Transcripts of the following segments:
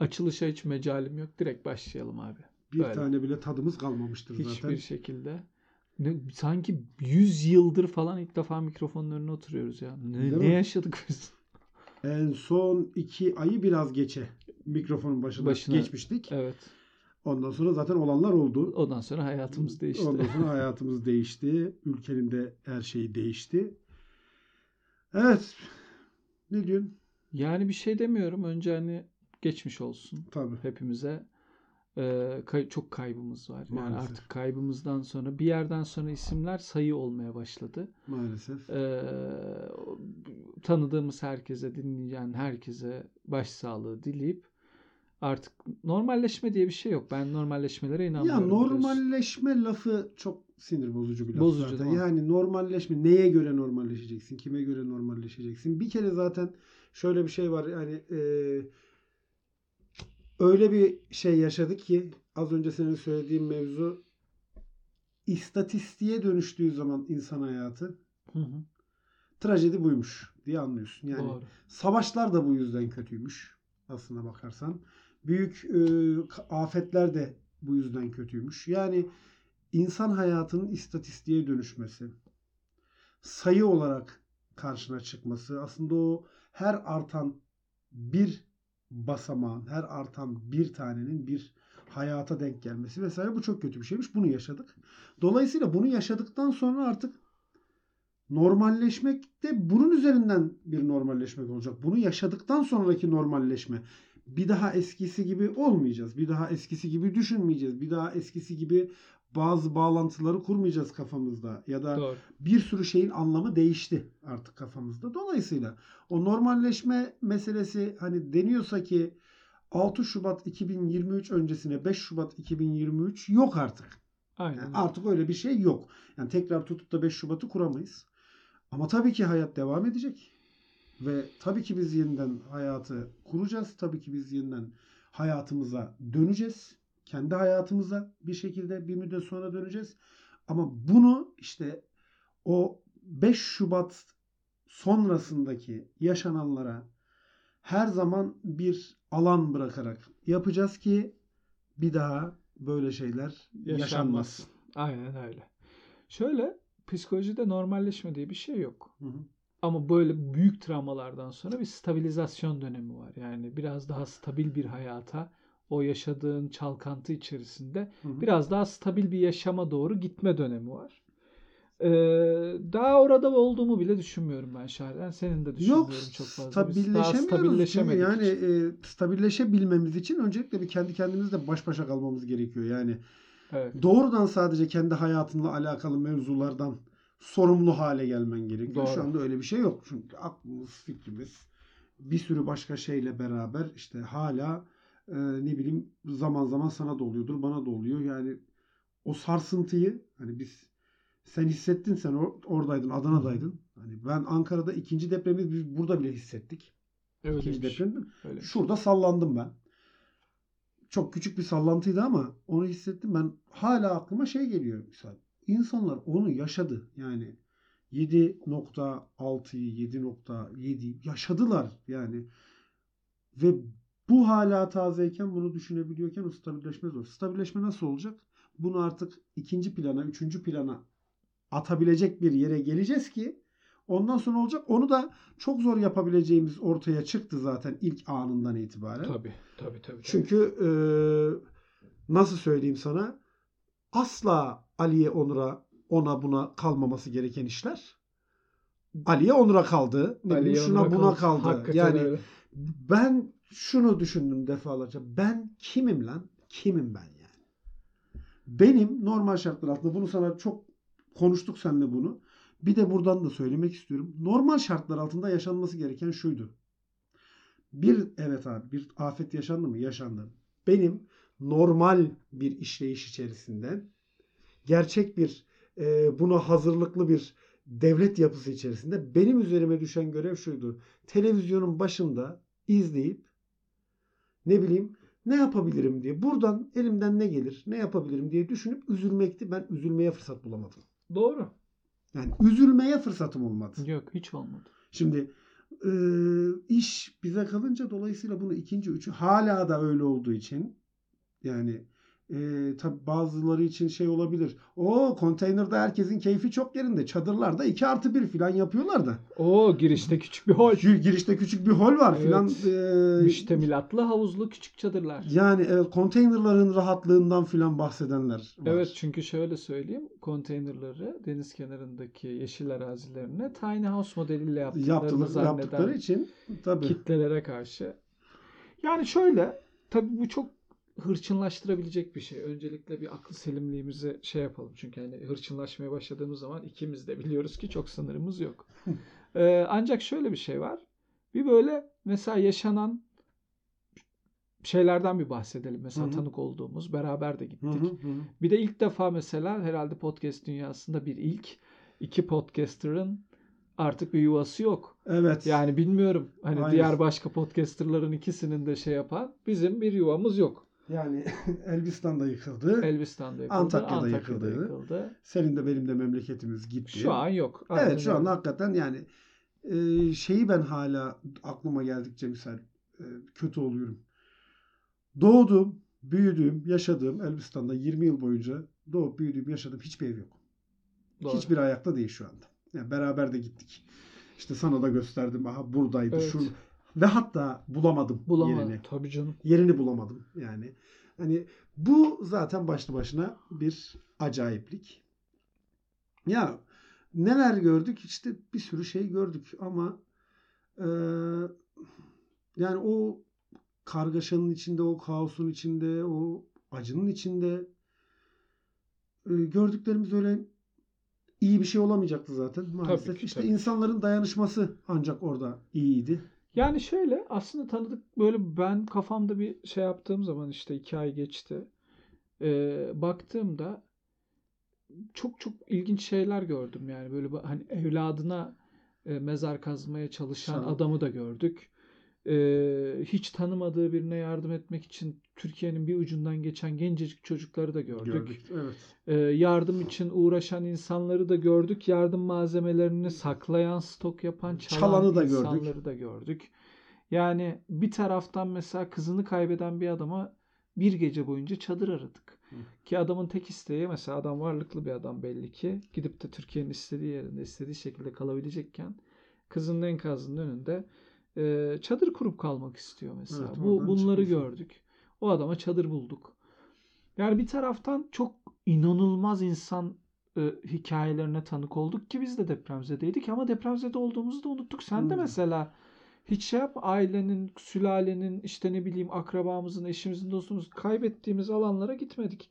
Açılışa hiç mecalim yok. Direkt başlayalım abi. Bir böyle tane bile tadımız kalmamıştır hiçbir zaten. Hiçbir şekilde. Sanki 100 yıldır falan ilk defa mikrofonun önüne oturuyoruz ya. Ne yaşadık biz? En son 2 ayı biraz geçe mikrofonun başına geçmiştik. Evet. Ondan sonra zaten olanlar oldu. Ondan sonra hayatımız değişti. Ülkenin de her şeyi değişti. Evet. Ne diyorsun? Yani bir şey demiyorum. Önce hani geçmiş olsun. Tabii. Hepimize çok kaybımız var. Maalesef. Yani artık kaybımızdan sonra bir yerden sonra isimler sayı olmaya başladı. Maalesef. Tanıdığımız herkese, dinleyen herkese başsağlığı dileyip artık normalleşme diye bir şey yok. Ben normalleşmelere inanmıyorum. Ya normalleşme biliyorsun. Lafı çok sinir bozucu bir laf. Bozucu. Yani normalleşme, neye göre normalleşeceksin? Kime göre normalleşeceksin? Bir kere zaten şöyle bir şey var. Yani öyle bir şey yaşadık ki az önce senin söylediğin mevzu istatistiğe dönüştüğü zaman insan hayatı trajedi buymuş diye anlıyorsun. Yani doğru. Savaşlar da bu yüzden kötüymüş aslına bakarsan. Büyük afetler de bu yüzden kötüymüş. Yani insan hayatının istatistiğe dönüşmesi, sayı olarak karşına çıkması, aslında o her artan bir basamağın, her artan bir tanenin bir hayata denk gelmesi vesaire, bu çok kötü bir şeymiş. Bunu yaşadık. Dolayısıyla bunu yaşadıktan sonra artık normalleşmek de bunun üzerinden bir normalleşmek olacak. Bunu yaşadıktan sonraki normalleşme. Bir daha eskisi gibi olmayacağız. Bir daha eskisi gibi düşünmeyeceğiz. Bir daha eskisi gibi bazı bağlantıları kurmayacağız kafamızda. Ya da doğru. Bir sürü şeyin anlamı değişti artık kafamızda. Dolayısıyla o normalleşme meselesi, hani deniyorsa ki 6 Şubat 2023 öncesine 5 Şubat 2023 yok artık. Aynen. Yani artık öyle bir şey yok. Yani tekrar tutup da 5 Şubat'ı kuramayız. Ama tabii ki hayat devam edecek. Ve tabii ki biz yeniden hayatı kuracağız. Tabii ki biz yeniden hayatımıza döneceğiz. Kendi hayatımıza bir şekilde bir müddet sonra döneceğiz. Ama bunu işte o 5 Şubat sonrasındaki yaşananlara her zaman bir alan bırakarak yapacağız ki bir daha böyle şeyler yaşanmaz. Aynen öyle. Şöyle, psikolojide normalleşme diye bir şey yok. Hı hı. Ama böyle büyük travmalardan sonra bir stabilizasyon dönemi var. Yani biraz daha stabil bir hayata, o yaşadığın çalkantı içerisinde biraz daha stabil bir yaşama doğru gitme dönemi var. Daha orada olduğumu bile düşünmüyorum ben şahsen. Senin de düşünmüyorum çok fazla. Stabilleşemiyoruz. Yani stabilleşebilmemiz için öncelikle bir kendi kendimizle baş başa kalmamız gerekiyor. Yani evet. Doğrudan sadece kendi hayatınla alakalı mevzulardan sorumlu hale gelmen gerekiyor. Doğru. Şu anda öyle bir şey yok. Çünkü aklımız, fikrimiz bir sürü başka şeyle beraber işte hala ne bileyim zaman zaman sana da oluyordur, bana da oluyor. Yani o sarsıntıyı hani sen hissettin, sen oradaydın, Adana'daydın. Hani ben Ankara'da ikinci depremi biz burada bile hissettik. Evet, ikinci deprem. Şurada sallandım ben. Çok küçük bir sallantıydı ama onu hissettim. Ben hala aklıma şey geliyor mesela. İnsanlar onu yaşadı. Yani 7.6'yı, 7.7'yi yaşadılar yani. Ve bu hala tazeyken, bunu düşünebiliyorken o stabilleşme zor. Stabilleşme nasıl olacak? Bunu artık ikinci plana, üçüncü plana atabilecek bir yere geleceğiz ki ondan sonra olacak. Onu da çok zor yapabileceğimiz ortaya çıktı zaten ilk anından itibaren. Tabii. Çünkü nasıl söyleyeyim sana, asla Ali'ye, Onur'a, ona buna kalmaması gereken işler Ali'ye, Onur'a kaldı. Ali'ye, şuna, buna kaldı. Hakikaten yani öyle. Ben şunu düşündüm defalarca. Ben kimim lan? Kimim ben yani? Benim normal şartlar altında, bunu sana çok konuştuk seninle bunu. Bir de buradan da söylemek istiyorum. Normal şartlar altında yaşanması gereken şuydu. Bir afet yaşandı mı? Yaşandı. Benim normal bir işleyiş içerisinde, gerçek bir buna hazırlıklı bir devlet yapısı içerisinde benim üzerime düşen görev şuydu. Televizyonun başında izleyip ne yapabilirim diye, buradan elimden ne gelir, ne yapabilirim diye düşünüp üzülmekti. Ben üzülmeye fırsat bulamadım. Doğru. Yani üzülmeye fırsatım olmadı. Yok, hiç olmadı. Şimdi İş bize kalınca dolayısıyla bunu ikinci, üçü hala da öyle olduğu için yani tabi bazıları için şey olabilir. O konteynerde herkesin keyfi çok yerinde. Çadırlarda 2+1 filan yapıyorlar da. O girişte küçük bir hol. Girişte küçük bir hol var filan. Evet. Müştemilatlı havuzlu küçük çadırlar. Yani konteynerların rahatlığından filan bahsedenler var. Evet, çünkü şöyle söyleyeyim. Konteynerları deniz kenarındaki yeşil arazilerine tiny house modeliyle yaptıkları için tabii kitlelere karşı. Yani şöyle tabii bu çok hırçınlaştırabilecek bir şey. Öncelikle bir akıl selimliğimizi şey yapalım. Çünkü hani hırçınlaşmaya başladığımız zaman ikimiz de biliyoruz ki çok sınırımız yok. Ancak şöyle bir şey var. Bir böyle mesela yaşanan şeylerden bir bahsedelim. Mesela tanık olduğumuz, beraber de gittik. Bir de ilk defa mesela herhalde podcast dünyasında bir ilk, iki podcaster'ın artık bir yuvası yok. Evet. Yani bilmiyorum. Hani aynen, diğer başka podcaster'ların ikisinin de şey yapan, bizim bir yuvamız yok. Yani Elbistan'da yıkıldı. Antakya'da yıkıldı. Senin de benim de memleketimiz gitti. Şu an yok. Aynen. Evet, şu an hakikaten yani şeyi ben hala aklıma geldikçe misal kötü oluyorum. Doğdum, büyüdüm, yaşadım Elbistan'da 20 yıl boyunca doğup büyüdüm, yaşadım, hiçbir ev yok. Doğru. Hiçbir ayakta değil şu anda. Yani beraber de gittik. İşte sana da gösterdim. Aha buradaydı. Evet. Şu ve hatta bulamadım yerini. Tabii canım. Yerini bulamadım yani. Hani bu zaten başlı başına bir acayiplik. Ya neler gördük? İşte bir sürü şey gördük ama yani o kargaşanın içinde, o kaosun içinde, o acının içinde gördüklerimiz öyle İyi bir şey olamayacaktı zaten maalesef. Tabii ki, işte tabii. İnsanların dayanışması ancak orada iyiydi. Yani şöyle aslında tanıdık böyle ben kafamda bir şey yaptığım zaman işte 2 ay geçti. Baktığımda çok çok ilginç şeyler gördüm yani böyle hani evladına mezar kazmaya çalışan adamı da gördük. Hiç tanımadığı birine yardım etmek için Türkiye'nin bir ucundan geçen gencecik çocukları da gördük. Evet. Yardım için uğraşan insanları da gördük. Yardım malzemelerini saklayan, stok yapan, çalanı da insanları gördük. Yani bir taraftan mesela kızını kaybeden bir adama bir gece boyunca çadır aradık. Ki adamın tek isteği, mesela adam varlıklı bir adam belli ki, gidip de Türkiye'nin istediği yerinde istediği şekilde kalabilecekken kızının enkazının önünde çadır kurup kalmak istiyor mesela. Evet, bunları gördük. O adama çadır bulduk. Yani bir taraftan çok inanılmaz insan hikayelerine tanık olduk ki biz de depremzedeydik ama depremzede olduğumuzu da unuttuk. Sen de mesela hiç ailenin, sülalenin, işte ne bileyim akrabamızın, eşimizin, dostumuzun kaybettiğimiz alanlara gitmedik.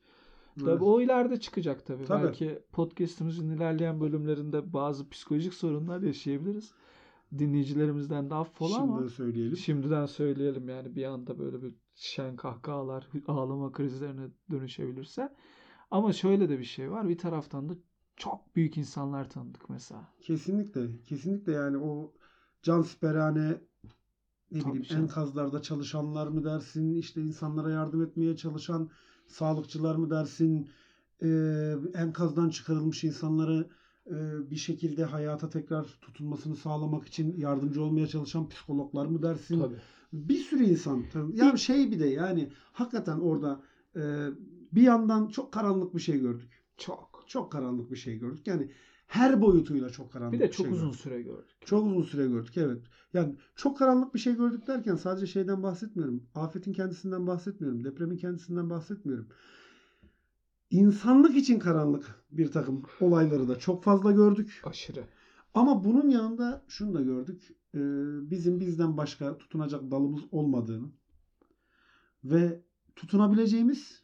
Evet. Tabii o ileride çıkacak tabii. Belki podcast'ımızın ilerleyen bölümlerinde bazı psikolojik sorunlar yaşayabiliriz. Dinleyicilerimizden de affola ama şimdiden söyleyelim yani bir anda böyle bir şen kahkahalar, ağlama krizlerine dönüşebilirse. Ama şöyle de bir şey var, bir taraftan da çok büyük insanlar tanıdık mesela. Kesinlikle yani o cansiperane enkazlarda çalışanlar mı dersin, işte insanlara yardım etmeye çalışan sağlıkçılar mı dersin, enkazdan çıkarılmış insanları bir şekilde hayata tekrar tutunmasını sağlamak için yardımcı olmaya çalışan psikologlar mı dersin? Tabii. Bir sürü insan. Yani bir de yani hakikaten orada bir yandan çok karanlık bir şey gördük. Çok karanlık bir şey gördük. Yani her boyutuyla çok karanlık bir şey. Bir de çok uzun süre gördük. Çok uzun süre gördük, evet. Yani çok karanlık bir şey gördük derken sadece şeyden bahsetmiyorum. Afetin kendisinden bahsetmiyorum. Depremin kendisinden bahsetmiyorum. İnsanlık için karanlık bir takım olayları da çok fazla gördük. Aşırı. Ama bunun yanında şunu da gördük. Bizden başka tutunacak dalımız olmadığını ve tutunabileceğimiz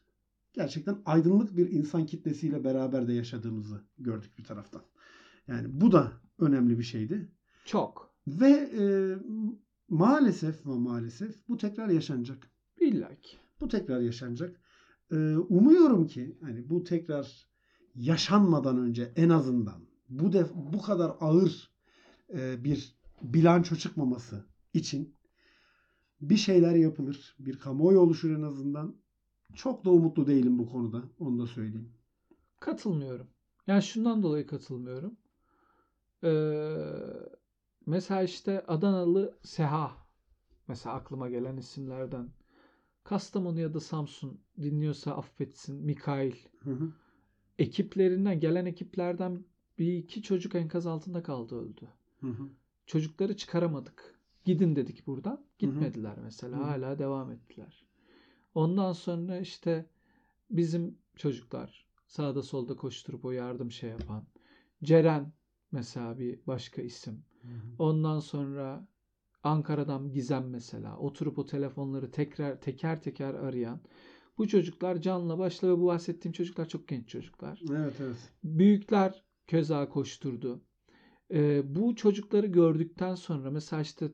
gerçekten aydınlık bir insan kitlesiyle beraber de yaşadığımızı gördük bir taraftan. Yani bu da önemli bir şeydi. Çok. Ve maalesef bu tekrar yaşanacak. İllaki. Bu tekrar yaşanacak. Umuyorum ki hani bu tekrar yaşanmadan önce en azından bu kadar ağır bir bilanço çıkmaması için bir şeyler yapılır. Bir kamuoyu oluşur en azından. Çok da umutlu değilim bu konuda. Onu da söyleyeyim. Katılmıyorum. Yani şundan dolayı katılmıyorum. Mesela işte Adanalı Seha. Mesela aklıma gelen isimlerden. Kastamonu ya da Samsun dinliyorsa affetsin. Mikail. Hı. Ekiplerinden, gelen ekiplerden bir iki çocuk enkaz altında kaldı, öldü. Hı. Çocukları çıkaramadık. Gidin dedik buradan. Gitmediler mesela. Hı. Hala devam ettiler. Ondan sonra işte bizim çocuklar sağda solda koşturup o yardım şey yapan. Ceren mesela bir başka isim. Hı. Ondan sonra Ankara'dan Gizem mesela. Oturup o telefonları teker teker arayan. Bu çocuklar canla başla ve bu bahsettiğim çocuklar çok genç çocuklar. Evet. Büyükler köza koşturdu. Bu çocukları gördükten sonra mesela işte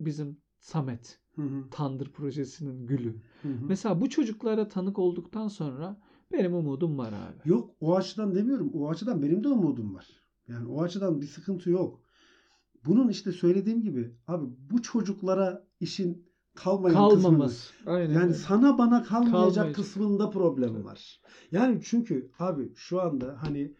bizim Samet, hı, Tandır Projesi'nin gülü. Hı. Mesela bu çocuklara tanık olduktan sonra benim umudum var abi. Yok, o açıdan demiyorum. O açıdan benim de umudum var. Yani o açıdan bir sıkıntı yok. Bunun işte söylediğim gibi abi, bu çocuklara işin kalmaması. Aynen. Yani sana bana kalmayacak kısmında problem var. Yani çünkü abi şu anda hani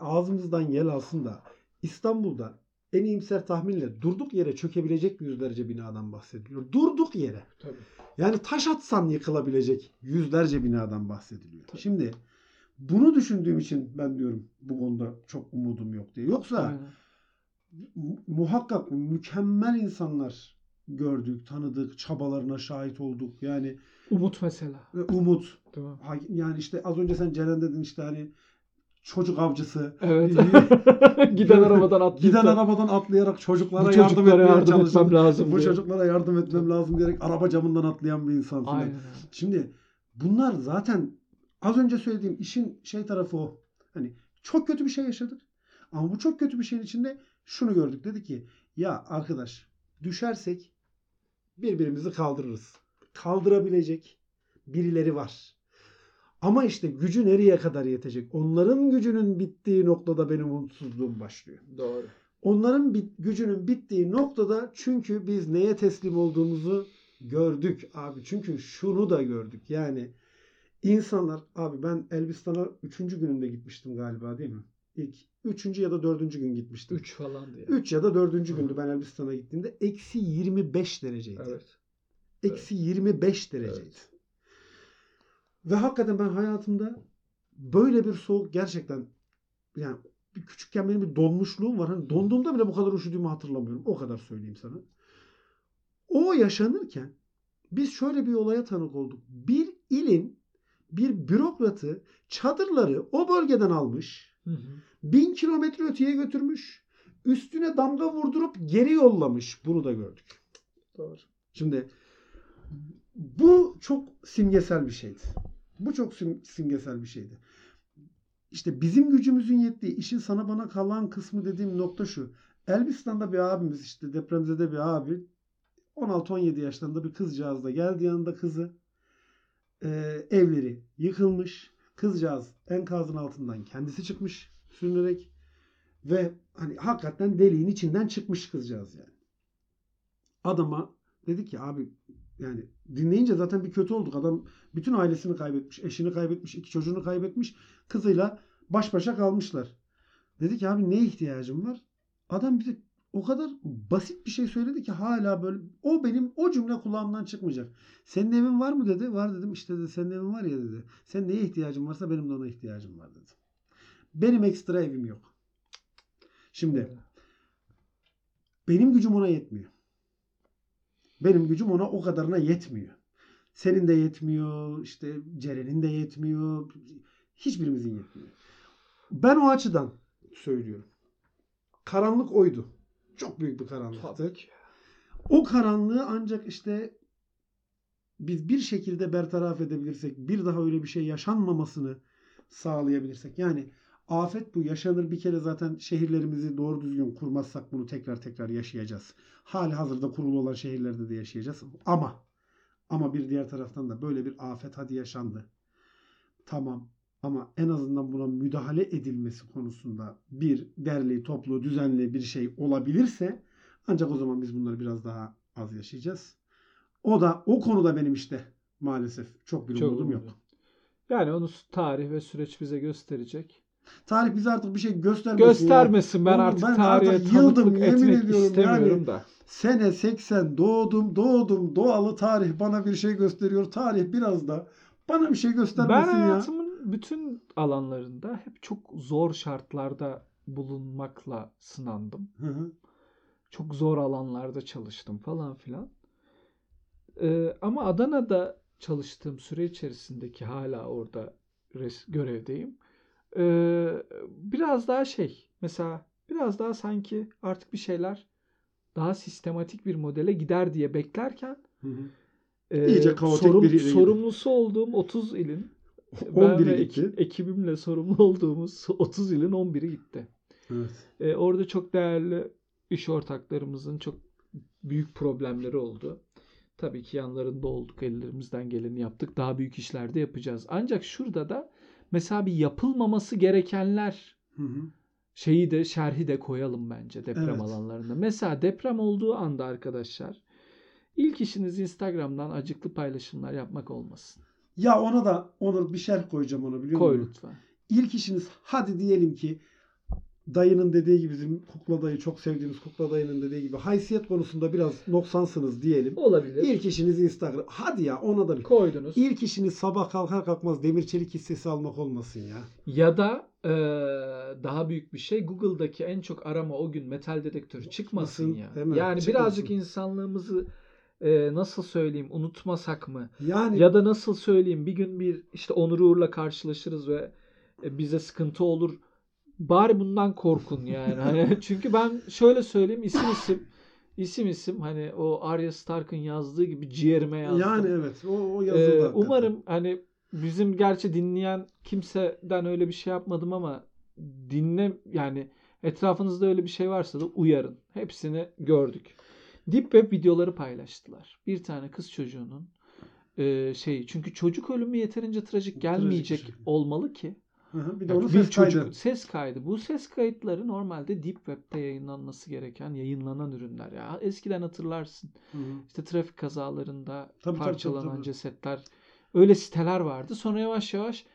ağzımızdan yel alsın da İstanbul'da en iyimser tahminle durduk yere çökebilecek yüzlerce binadan bahsediliyor. Durduk yere. Tabii. Yani taş atsan yıkılabilecek yüzlerce binadan bahsediliyor. Tabii. Şimdi bunu düşündüğüm için ben diyorum bu konuda çok umudum yok diye. Yoksa muhakkak mükemmel insanlar gördük, tanıdık, çabalarına şahit olduk. Yani Umut mesela. Umut. Tamam. Yani işte az önce sen Ceren dedin işte hani çocuk avcısı. Evet. Giden arabadan atlayarak çocuklara yardım etmem lazım diyerek araba camından atlayan bir insan falan. Aynen. Şimdi bunlar zaten az önce söylediğim işin şey tarafı o. Hani çok kötü bir şey yaşadık. Ama bu çok kötü bir şeyin içinde şunu gördük. Dedi ki ya arkadaş, düşersek birbirimizi kaldırırız. Kaldırabilecek birileri var. Ama işte gücü nereye kadar yetecek? Onların gücünün bittiği noktada benim umutsuzluğum başlıyor. Doğru. Onların gücünün bittiği noktada, çünkü biz neye teslim olduğumuzu gördük abi. Çünkü şunu da gördük. Yani insanlar abi, ben Elbistan'a 3. günümde gitmiştim galiba, değil mi? İlk 3. ya da 4. gün gitmiştim. 3 falandı yani. 3 ya da 4. gündü ben Elbistan'a gittiğimde. Eksi 25 dereceydi. Evet. Eksi 25 dereceydi. Evet. Ve hakikaten ben hayatımda böyle bir soğuk gerçekten, yani küçükken benim bir donmuşluğum var. Hani donduğumda bile bu kadar üşüdüğümü hatırlamıyorum. O kadar söyleyeyim sana. O yaşanırken biz şöyle bir olaya tanık olduk. Bir ilin bir bürokratı çadırları o bölgeden almış. Hı hı. 1000 kilometre öteye götürmüş. Üstüne damga vurdurup geri yollamış. Bunu da gördük. Doğru. Şimdi bu çok simgesel bir şeydi. Bu çok simgesel bir şeydi. İşte bizim gücümüzün yettiği, işin sana bana kalan kısmı dediğim nokta şu. Elbistan'da bir abimiz, işte depremzede bir abi, 16-17 yaşlarında bir kızcağız da geldi yanında kızı. Evleri yıkılmış. Kızcağız enkazın altından kendisi çıkmış sürünerek ve hani hakikaten deliğin içinden çıkmış kızcağız yani. Adama dedi ki abi, yani dinleyince zaten bir kötü olduk. Adam bütün ailesini kaybetmiş, eşini kaybetmiş, 2 çocuğunu kaybetmiş. Kızıyla baş başa kalmışlar. Dedi ki abi, neye ihtiyacım var? Adam bize o kadar basit bir şey söyledi ki hala böyle o cümle kulağımdan çıkmayacak. Senin evin var mı dedi. Var dedim. İşte dedi, senin evin var ya dedi. Sen neye ihtiyacın varsa benim de ona ihtiyacım var dedi. Benim ekstra evim yok. Şimdi benim gücüm ona yetmiyor. Benim gücüm ona o kadarına yetmiyor. Senin de yetmiyor, işte Ceren'in de yetmiyor. Hiçbirimizin yetmiyor. Ben o açıdan söylüyorum. Karanlık oydu. Çok büyük bir karanlıktı. O karanlığı ancak işte biz bir şekilde bertaraf edebilirsek, bir daha öyle bir şey yaşanmamasını sağlayabilirsek. Yani afet bu, yaşanır bir kere, zaten şehirlerimizi doğru düzgün kurmazsak bunu tekrar tekrar yaşayacağız. Hali hazırda kurulu olan şehirlerde de yaşayacağız. Ama bir diğer taraftan da böyle bir afet hadi yaşandı. Tamam, ama en azından buna müdahale edilmesi konusunda bir derli, toplu, düzenli bir şey olabilirse ancak o zaman biz bunları biraz daha az yaşayacağız. O konuda benim işte maalesef çok bir umudum yok. Yani onu tarih ve süreç bize gösterecek. Tarih bize artık bir şey göstermesin. Göstermesin ya. Ben artık tarihe tanıklık etmek istemiyorum yani, da. Sene 80 doğdum doğalı tarih bana bir şey gösteriyor. Tarih biraz da bana bir şey göstermesin ya. Ben hayatımın bütün alanlarında hep çok zor şartlarda bulunmakla sınandım. Hı. Çok zor alanlarda çalıştım falan filan. Ama Adana'da çalıştığım süre içerisindeki hala orada görevdeyim. Biraz daha mesela biraz daha sanki artık bir şeyler daha sistematik bir modele gider diye beklerken İyice kaotik bir sorumlusu olduğum 30 ilin 11'i gitti. Ekibimle sorumlu olduğumuz 30 ilin 11'i gitti. Evet. Orada çok değerli iş ortaklarımızın çok büyük problemleri oldu. Tabii ki yanlarında olduk, ellerimizden geleni yaptık. Daha büyük işler de yapacağız. Ancak şurada da mesela bir yapılmaması gerekenler şerhi de koyalım bence deprem alanlarında. Mesela deprem olduğu anda arkadaşlar ilk işiniz Instagram'dan acıklı paylaşımlar yapmak olmasın. Ya ona da bir şerh koyacağım ona biliyor musun? Koy lütfen. İlk işiniz hadi diyelim ki dayının dediği gibi bizim kukla dayı çok sevdiğimiz kukla dayının dediği gibi haysiyet konusunda biraz noksansınız diyelim. Olabilir. İlk işiniz Instagram. Hadi ya ona da bir koydunuz. İlk işiniz sabah kalkar kalkmaz demir çelik hissesi almak olmasın ya. Ya da daha büyük bir şey Google'daki en çok arama o gün metal dedektörü çıkmasın ya. Değil mi? Yani çıkmasın. Birazcık insanlığımızı nasıl söyleyeyim unutmasak mı? Yani, ya da nasıl söyleyeyim bir gün bir işte Onur Uğur'la karşılaşırız ve bize sıkıntı olur. Bari bundan korkun yani. Hani çünkü ben şöyle söyleyeyim isim hani o Arya Stark'ın yazdığı gibi ciğerime yazdım. Yani evet o yazıldı. Umarım hani bizim gerçi dinleyen kimseden öyle bir şey yapmadım ama yani etrafınızda öyle bir şey varsa da uyarın. Hepsini gördük. Deep Web videoları paylaştılar. Bir tane kız çocuğunun çünkü çocuk ölümü yeterince trajik gelmeyecek olmalı ki. Hı, bir de onun ses kaydı. Bu ses kayıtları normalde Deep Web'te yayınlanan ürünler. Ya eskiden hatırlarsın. Hı. İşte trafik kazalarında parçalanan cesetler. Öyle siteler vardı. Sonra yavaş yavaş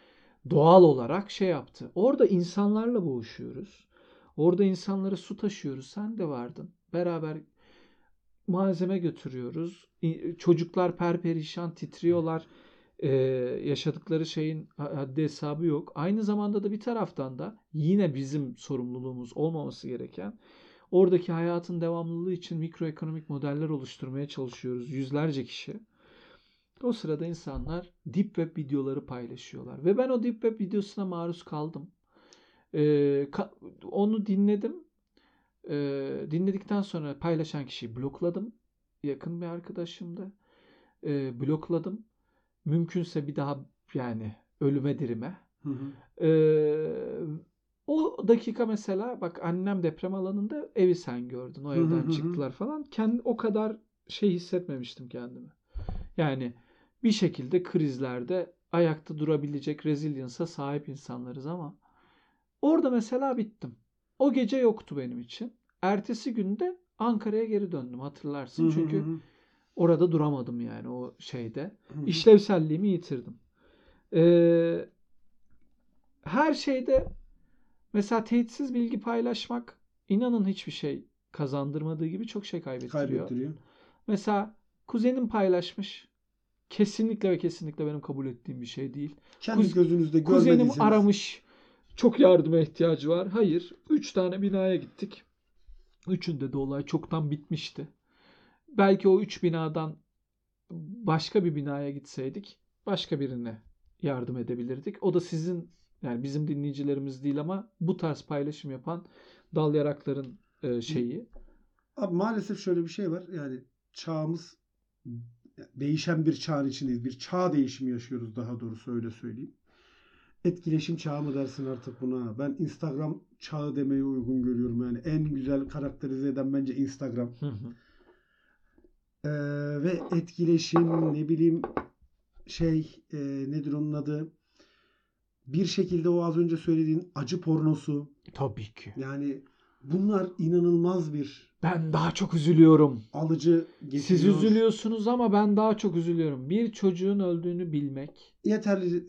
doğal olarak yaptı. Orada insanlarla boğuşuyoruz. Orada insanlara su taşıyoruz. Sen de vardın. Beraber malzeme götürüyoruz. Çocuklar perperişan titriyorlar. Yaşadıkları şeyin haddi hesabı yok. Aynı zamanda da bir taraftan da yine bizim sorumluluğumuz olmaması gereken oradaki hayatın devamlılığı için mikroekonomik modeller oluşturmaya çalışıyoruz. Yüzlerce kişi. O sırada insanlar Deep Web videoları paylaşıyorlar. Ve ben o Deep Web videosuna maruz kaldım. Onu dinledim. Dinledikten sonra paylaşan kişiyi blokladım. Yakın bir arkadaşımdı. Blokladım. Mümkünse bir daha ölüme dirime. O dakika mesela bak annem deprem alanında evi sen gördün. O evden çıktılar falan. O kadar hissetmemiştim kendimi. Yani bir şekilde krizlerde ayakta durabilecek resilience'a sahip insanlarız ama orada mesela bittim. O gece yoktu benim için. Ertesi günde Ankara'ya geri döndüm hatırlarsın. Çünkü orada duramadım o şeyde. İşlevselliğimi yitirdim. Her şeyde mesela teyitsiz bilgi paylaşmak inanın hiçbir şey kazandırmadığı gibi çok şey kaybettiriyor. Mesela kuzenim paylaşmış. Kesinlikle ve kesinlikle benim kabul ettiğim bir şey değil. Kendi gözünüzde görmediyseniz. Kuzenim aramış. Çok yardıma ihtiyacı var. Hayır. 3 tane binaya gittik. Üçünde de olay çoktan bitmişti. Belki o 3 binadan başka bir binaya gitseydik başka birine yardım edebilirdik. O da sizin bizim dinleyicilerimiz değil ama bu tarz paylaşım yapan dal yarakların şeyi. Abi maalesef şöyle bir şey var. Yani çağımız değişen bir çağın içindeyiz. Bir çağ değişimi yaşıyoruz daha doğrusu öyle söyleyeyim. Etkileşim çağı mı dersin artık buna? Ben Instagram çağı demeye uygun görüyorum. Yani en güzel karakterize eden bence Instagram. Ve etkileşim nedir onun adı? Bir şekilde o az önce söylediğin acı pornosu. Tabii ki. Yani Bunlar inanılmaz bir... Ben daha çok üzülüyorum. Alıcı getiriyor. Siz üzülüyorsunuz ama ben daha çok üzülüyorum. Bir çocuğun öldüğünü bilmek... Yeterli.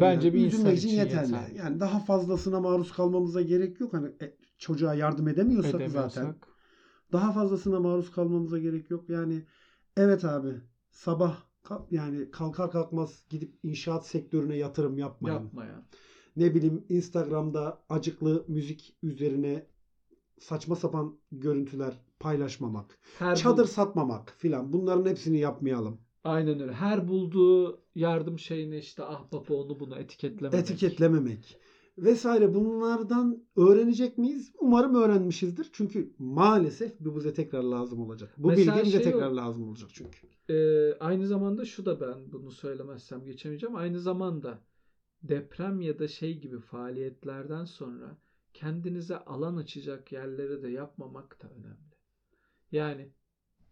Bence yani. Bir üzülmek insan için yeterli. Yani daha fazlasına maruz kalmamıza gerek yok. Hani çocuğa yardım edemiyorsak zaten. Daha fazlasına maruz kalmamıza gerek yok. Yani evet abi, sabah yani kalkar kalkmaz gidip inşaat sektörüne yatırım yapmayın. Ne bileyim, Instagram'da acıklı müzik üzerine saçma sapan görüntüler paylaşmamak, çadır satmamak filan, bunların hepsini yapmayalım. Aynen öyle. Her bulduğu yardım şeyine işte ahbapı onu bunu etiketlememek vesaire, bunlardan öğrenecek miyiz? Umarım öğrenmişizdir. Çünkü maalesef bu bize tekrar lazım olacak. Bu bilgi bize tekrar lazım olacak çünkü. Aynı zamanda şu da, ben bunu söylemezsem geçemeyeceğim. Aynı zamanda deprem ya da şey gibi faaliyetlerden sonra kendinize alan açacak yerlere de yapmamak da önemli. Yani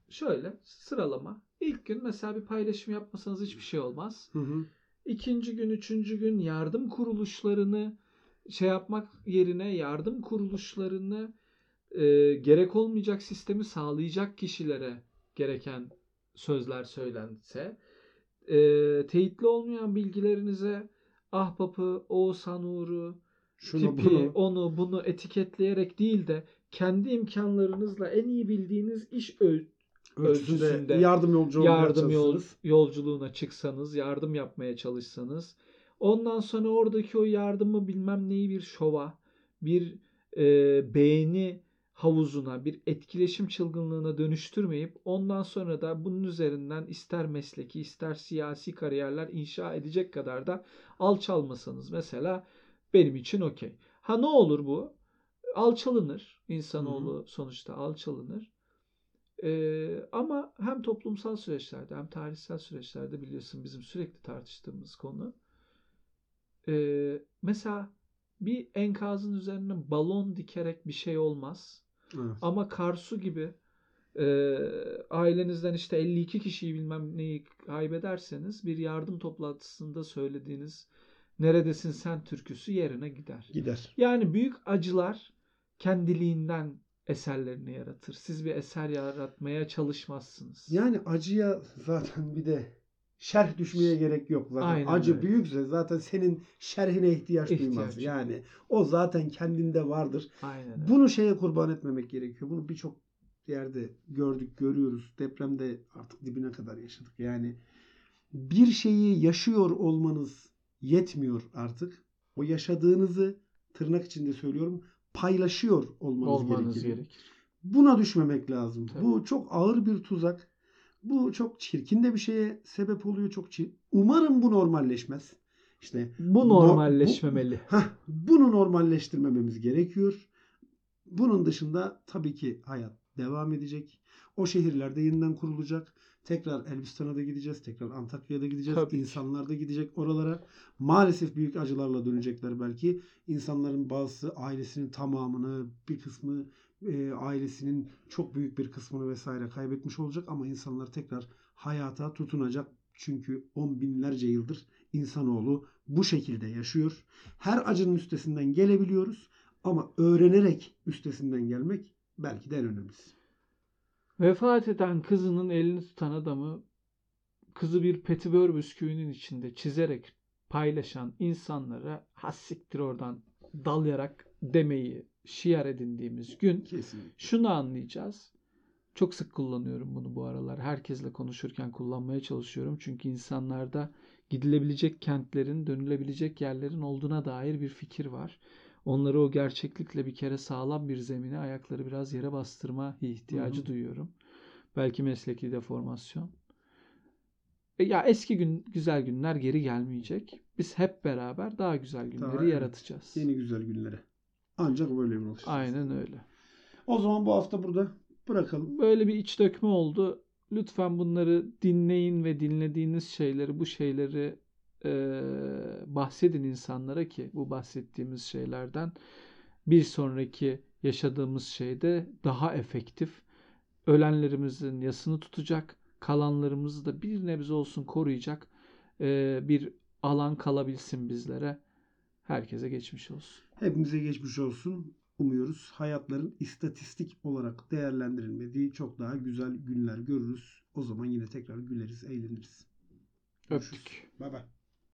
şöyle sıralama. İlk gün mesela bir paylaşım yapmasanız hiçbir şey olmaz. Hı hı. İkinci gün, üçüncü gün yardım kuruluşlarını şey yapmak yerine yardım kuruluşlarını gerek olmayacak sistemi sağlayacak kişilere gereken sözler söylense, teyitli olmayan bilgilerinize ahbapı, Oğuzhan Uğur'u, tipi, onu bunu etiketleyerek değil de kendi imkanlarınızla en iyi bildiğiniz iş ölçüsünde yardım yolculuğuna çıksanız, yardım yapmaya çalışsanız, ondan sonra oradaki o yardımı bilmem neyi bir şova, bir beğeni havuzuna, bir etkileşim çılgınlığına dönüştürmeyip ondan sonra da bunun üzerinden ister mesleki ister siyasi kariyerler inşa edecek kadar da alçalmasanız mesela benim için okey. Ha, ne olur bu? Alçalınır. İnsanoğlu sonuçta alçalınır. Ama hem toplumsal süreçlerde hem tarihsel süreçlerde biliyorsun bizim sürekli tartıştığımız konu. Mesela bir enkazın üzerine balon dikerek bir şey olmaz. Evet. Ama Karsu gibi ailenizden işte 52 kişiyi bilmem neyi kaybederseniz bir yardım toplantısında söylediğiniz "Neredesin sen?" türküsü yerine gider. Yani büyük acılar kendiliğinden eserlerini yaratır. Siz bir eser yaratmaya çalışmazsınız. Yani acıya zaten bir de şerh düşmeye gerek yok. Zaten aynen acı öyle. Büyükse zaten senin şerhine ihtiyaç duymaz. Yani o zaten kendinde vardır. Aynen. Bunu şeye kurban etmemek gerekiyor. Bunu birçok yerde gördük, görüyoruz. Depremde artık dibine kadar yaşadık. Yani bir şeyi yaşıyor olmanız yetmiyor artık. O yaşadığınızı, tırnak içinde söylüyorum, paylaşıyor olmanız gerekir. Buna düşmemek lazım. Tabii. Bu çok ağır bir tuzak. Bu çok çirkin de bir şeye sebep oluyor. Umarım bu normalleşmez. İşte bu normalleşmemeli. Bunu normalleştirmememiz gerekiyor. Bunun dışında tabii ki hayat devam edecek. O şehirlerde yeniden kurulacak. Tekrar Elbistan'a da gideceğiz. Tekrar Antakya'ya da gideceğiz. Tabii. İnsanlar da gidecek oralara. Maalesef büyük acılarla dönecekler belki. İnsanların bazısı ailesinin tamamını, bir kısmı ailesinin çok büyük bir kısmını vesaire kaybetmiş olacak. Ama insanlar tekrar hayata tutunacak. Çünkü on binlerce yıldır insanoğlu bu şekilde yaşıyor. Her acının üstesinden gelebiliyoruz. Ama öğrenerek üstesinden gelmek belki de en önemlisi. Vefat eden kızının elini tutan adamı, kızı bir petibör bisküvinin içinde çizerek paylaşan insanlara hassiktir oradan dalayarak demeyi şiar edindiğimiz gün kesinlikle şunu anlayacağız. Çok sık kullanıyorum bunu bu aralar. Herkesle konuşurken kullanmaya çalışıyorum. Çünkü insanlarda gidilebilecek kentlerin, dönülebilecek yerlerin olduğuna dair bir fikir var. Onları o gerçeklikle bir kere sağlam bir zemine, ayakları biraz yere bastırma ihtiyacı duyuyorum. Belki mesleki deformasyon. Ya eski güzel günler geri gelmeyecek. Biz hep beraber daha güzel günleri yaratacağız. Yeni güzel günlere. Ancak böyle bir olacak. Aynen öyle. O zaman bu hafta burada bırakalım. Böyle bir iç dökme oldu. Lütfen bunları dinleyin ve dinlediğiniz şeyleri, bu şeyleri bahsedin insanlara ki bu bahsettiğimiz şeylerden bir sonraki yaşadığımız şeyde daha efektif, ölenlerimizin yasını tutacak, kalanlarımızı da bir nebze olsun koruyacak bir alan kalabilsin bizlere. Herkese geçmiş olsun. Hepimize geçmiş olsun. umuyoruz. Hayatların istatistik olarak değerlendirilmediği çok daha güzel günler görürüz. O zaman yine tekrar güleriz, eğleniriz. Öptük. Bye bye.